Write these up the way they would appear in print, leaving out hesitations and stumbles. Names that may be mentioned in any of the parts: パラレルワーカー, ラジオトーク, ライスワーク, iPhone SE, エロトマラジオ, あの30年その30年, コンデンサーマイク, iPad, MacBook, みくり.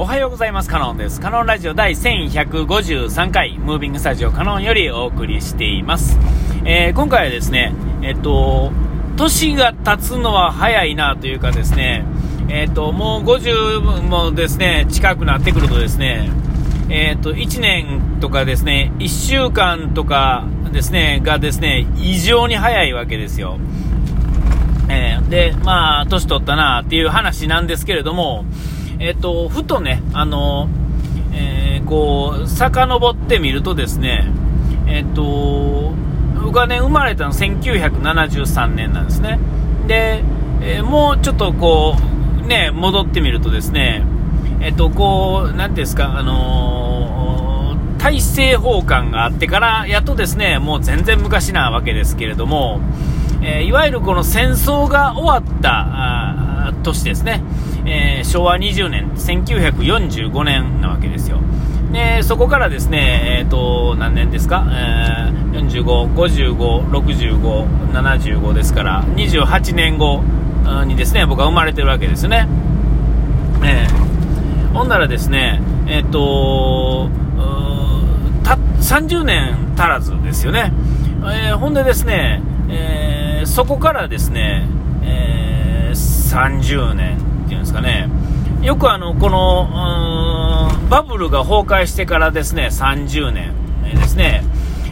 おはようございます。カノンです。カノンラジオ第1153回ムービングスタジオカノンよりお送りしています。今回はですね、年が経つのは早いなというかですね、もう50もですね近くなってくるとですね、1年とかですね1週間とかですねがですね異常に早いわけですよ。でまあ年取ったなっていう話なんですけれども、ふとねこう遡ってみるとですね、僕はね生まれたの1973年なんですね。で、もうちょっとこうね戻ってみるとですね、こうなんていうんですか、大政奉還があってからやっとですねもう全然昔なわけですけれども、いわゆるこの戦争が終わった年ですね、昭和20年1945年なわけですよ。でそこからですね、何年ですか、45、55、65、75ですから28年後にですね僕は生まれてるわけですね。ほんならですね、30年足らずですよね。ほんでですね、そこからですね、30年っていうんですかね、よくこのバブルが崩壊してからですね30年ですね、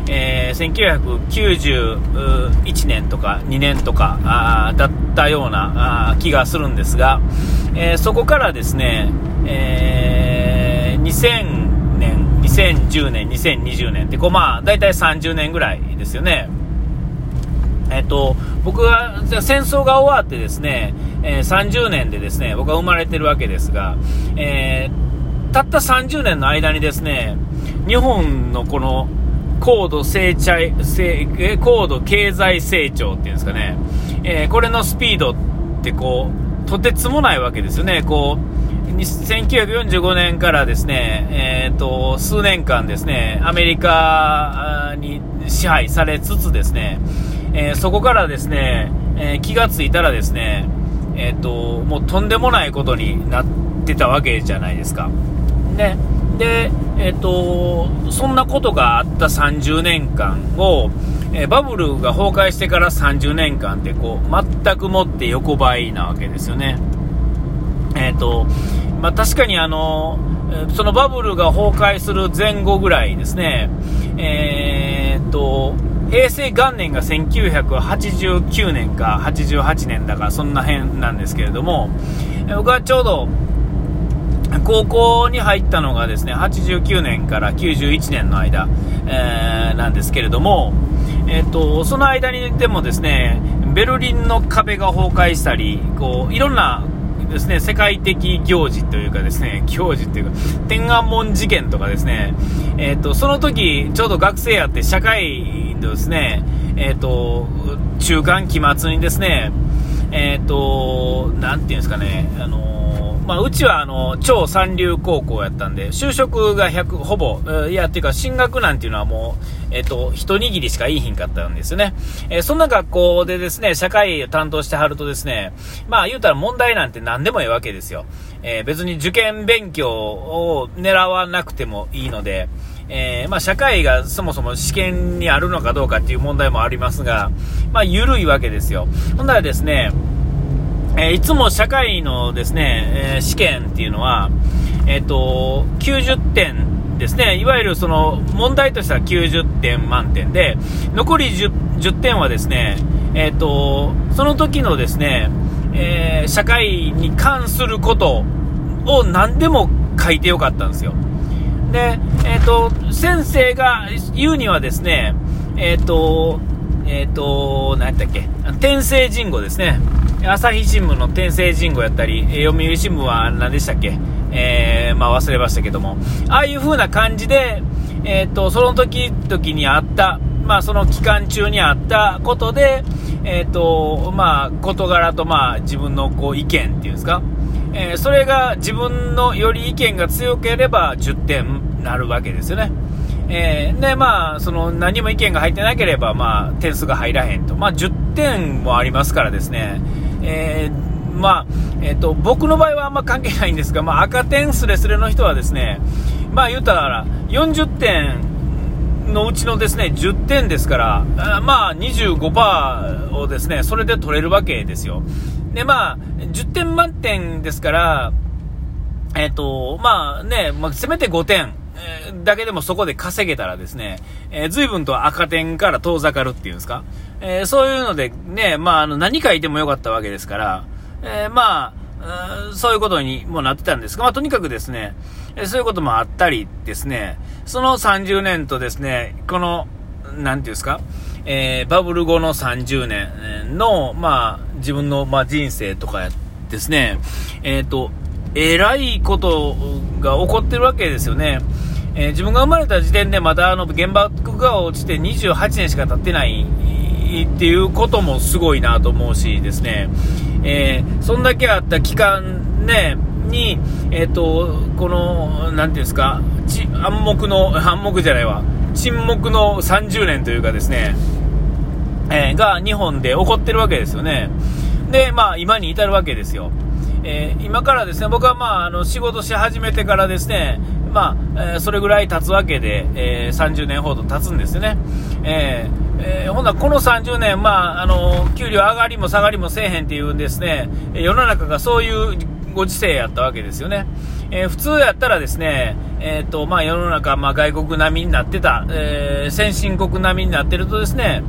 1991年とか2年とかだったような気がするんですが、そこからですね、2000年2010年2020年ってこう、まあ、大体30年ぐらいですよね。僕が戦争が終わってですね、30年でですね僕は生まれてるわけですが、たった30年の間にですね日本のこの高度経済成長っていうんですかね、これのスピードってこうとてつもないわけですよね。こう1945年からですね、数年間ですねアメリカに支配されつつですね、そこからですね、気がついたらですね、もうとんでもないことになってたわけじゃないですか。ね、で、そんなことがあった30年間を、バブルが崩壊してから30年間ってこう全くもって横ばいなわけですよね。まあ、確かにそのバブルが崩壊する前後ぐらいですね、平成元年が1989年か88年だかそんな辺なんですけれども、僕はちょうど高校に入ったのがですね89年から91年の間、なんですけれども、その間にでもですねベルリンの壁が崩壊したりこういろんなですね世界的行事というかですね行事というか天安門事件とかですね、その時ちょうど学生やって社会ですね、中間期末にですね、なんていうんですかね、まあ、うちは超三流高校やったんで就職が100ほぼいやっていうか進学なんていうのはもう、一握りしかいいひんかったんですよね。そんな学校でですね社会を担当してはるとですね、まあ言うたら問題なんて何でもいいわけですよ。別に受験勉強を狙わなくてもいいので、まあ、社会がそもそも試験にあるのかどうかっていう問題もありますが、まあ緩いわけですよ。ほんならですね、いつも社会のですね、試験っていうのは、90点ですね、いわゆるその問題としては90点満点で残り 10点はですね、その時のですね、社会に関することを何でも書いてよかったんですよ。で、先生が言うにはですね、何だっけ、天聖人語ですね、朝日新聞の天聖人語やったり読売新聞は何でしたっけ、まあ忘れましたけども、ああいう風な感じで、その時々にあった、まあ、その期間中にあったことで、まあ、事柄と、まあ、自分のこう意見っていうんですか、それが自分のより意見が強ければ10点になるわけですよね。でまあ、その何も意見が入ってなければ、まあ、点数が入らへんと、まあ、10点もありますからですね、まあ僕の場合はあんま関係ないんですが、赤点スレスレの人はですね、言うたら40点のうちのですね10点ですから、25% をですねそれで取れるわけですよ。で10点満点ですから、せめて5点だけでもそこで稼げたらですね、随分と赤点から遠ざかるっていうんですか、そういうのでね、何書いてもよかったわけですから、そういうことにもなってたんですが、とにかくですね、そういうこともあったりですね、その30年とですね、このなんていうんですか、バブル後の30年の自分の人生とかですね、えらいことが起こってるわけですよね。自分が生まれた時点でまだ原爆が落ちて28年しか経ってないっていうこともすごいなと思うしですね、そんだけあった期間ねに、このなんていうんですか、沈黙の30年というかですね、が日本で起こってるわけですよね。で今に至るわけですよ。今からですね、僕は仕事し始めてからですね、それぐらい経つわけで、30年ほど経つんですよね。ほんならこの30年、給料上がりも下がりもせえへんっていうですね、世の中がそういうご時世やったわけですよね。普通やったらですね、世の中、外国並みになってた、先進国並みになってるとですね、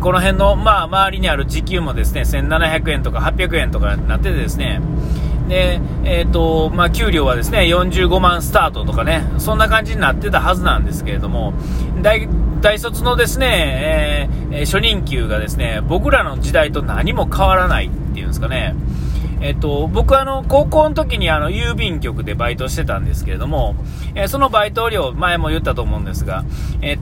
この辺の、周りにある時給もですね、1700円とか800円とかになっててですね、で給料はですね45万スタートとかね、そんな感じになってたはずなんですけれども、大卒のですね、初任給がですね僕らの時代と何も変わらないっていうんですかね。僕は高校の時に郵便局でバイトしてたんですけれども、そのバイト料、前も言ったと思うんですが、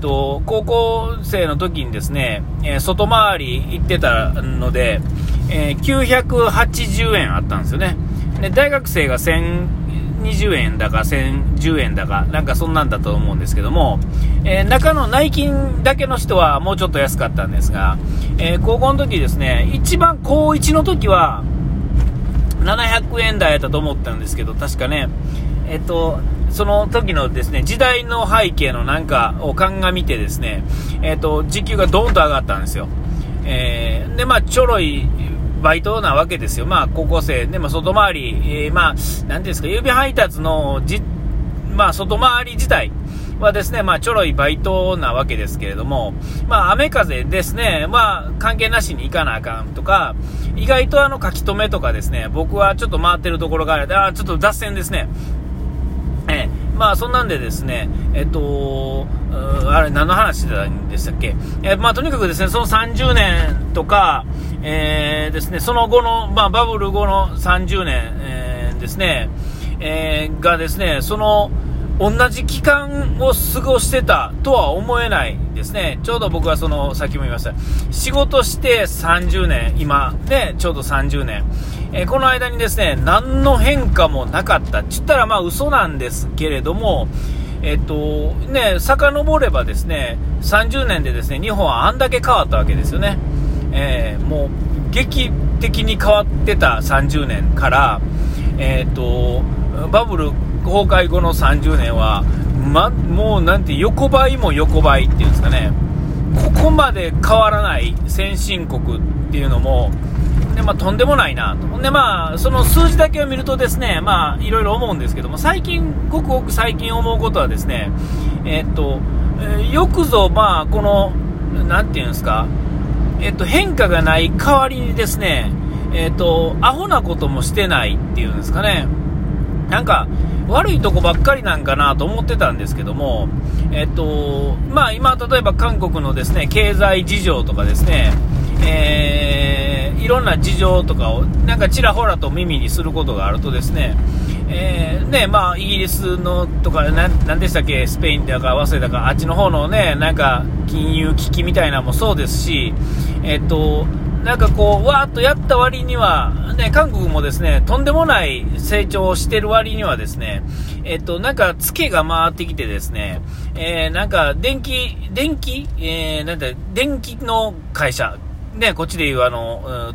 高校生の時にですね、外回り行ってたので、980円あったんですよね。で大学生が1020円だか1010円だかなんかそんなんだと思うんですけども、中の内勤だけの人はもうちょっと安かったんですが、高校の時ですね、一番高1の時は700円台やったと思ったんですけど、確かね、その時のですね時代の背景のなんかを鑑みてですね、時給がドーンと上がったんですよ。でちょろいバイトなわけですよ。高校生で、外回り、なんていうんですか、郵便配達の外回り自体はですね、ちょろいバイトなわけですけれども、雨風ですね、関係なしに行かなあかんとか、意外と書き留めとかですね、僕はちょっと回ってるところがある、ちょっと脱線ですね。そんなんでですね、あれ何の話でしたっけ、とにかくですね、その30年とか、ですね、その後の、バブル後の30年、ですね、がですね、その同じ期間を過ごしてたとは思えないですね。ちょうど僕はさっきも言いました、仕事して30年、今でちょうど30年、この間にですね、何の変化もなかったって言ったら嘘なんですけれども、遡ればですね、30年でですね、日本はあんだけ変わったわけですよね。もう劇的に変わってた30年から、バブル崩壊後の30年は、もうなんて横ばいも横ばいっていうんですかね、ここまで変わらない先進国っていうのも、とんでもないなと。でその数字だけを見るとですね、いろいろ思うんですけども、ごくごく最近思うことはですね、よくぞこのなんていうんですか、変化がない代わりにですね、アホなこともしてないっていうんですかね。なんか悪いとこばっかりなんかなと思ってたんですけども、今例えば韓国のですね経済事情とかですね、いろんな事情とかをなんかちらほらと耳にすることがあるとですね、イギリスのとかなんでしたっけ、スペインだか忘れたか、あっちの方のね、なんか金融危機みたいなのもそうですし、なんかこうわーっとやった割には、韓国もですねとんでもない成長をしてる割にはですね、なんかツケが回ってきてですね、なんか電気の会社ね、こっちでいう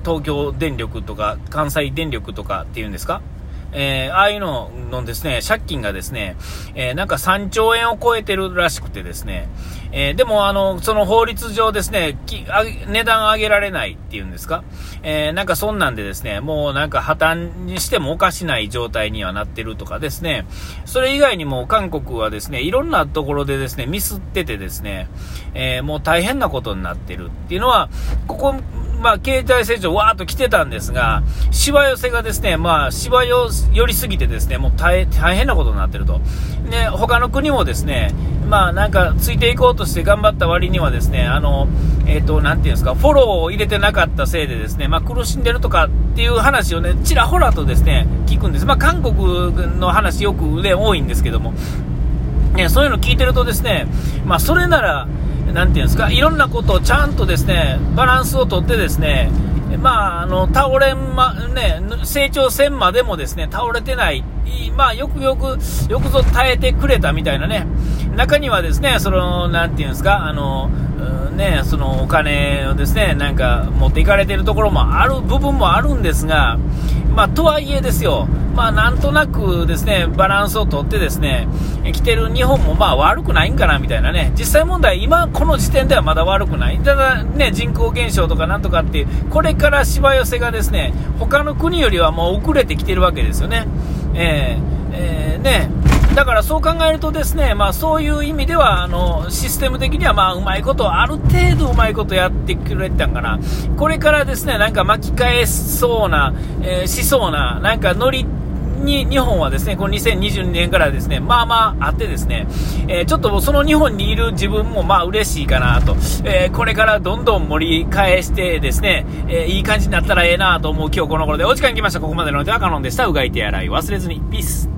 東京電力とか関西電力とかっていうんですか、ああいうののですね、借金がですね、なんか3兆円を超えてるらしくてですね、でもその法律上ですね、値段上げられないっていうんですか、なんかそんなんでですね、もうなんか破綻にしてもおかしない状態にはなってるとかですね、それ以外にも韓国はですね、いろんなところでですね、ミスっててですね、もう大変なことになってるっていうのは、ここ、まあ、経済成長わーっと来てたんですが、しわ寄せがですね、まあ、しわ寄りすぎてですね、もう大変なことになってると。で、他の国もですね、まあ、なんかついていこうとして頑張った割にはですね、なんていうんですか、フォローを入れてなかったせいでですね、まあ、苦しんでるとかっていう話をね、ちらほらとですね、聞くんです。まあ、韓国の話よくね、多いんですけども、ね、そういうの聞いてるとですね、まあ、それなら、なんていうんですか、いろんなことをちゃんとですね、バランスをとってですね、まあ、倒れんま、ね、成長せんまでもですね、倒れてない、まあ、よくぞ耐えてくれたみたいなね、中にはですね、その、なんていうんですか、ね、そのお金をですね、なんか持っていかれてるところもある部分もあるんですが、まあ、とはいえですよ、まあ、なんとなくですね、バランスをとってですね、来てる日本もまあ悪くないんかなみたいなね、実際問題、今この時点ではまだ悪くない、ただね、人口減少とかなんとかっていう、これからしわ寄せがですね、他の国よりはもう遅れてきてるわけですよね。ね、だからそう考えるとですね、まあ、そういう意味ではシステム的にはまあうまいこと、ある程度うまいことやってくれたんかな。これからですね、なんか巻き返そうな、しそうな、なんかノリに日本はですね、この2022年からですね、まあまああってですね、ちょっとその日本にいる自分もまあ嬉しいかなと、これからどんどん盛り返してですね、いい感じになったらええなと思う今日この頃でお時間きました。ここまでのお相手はカノンでした。うがい手洗い忘れずに。ピース。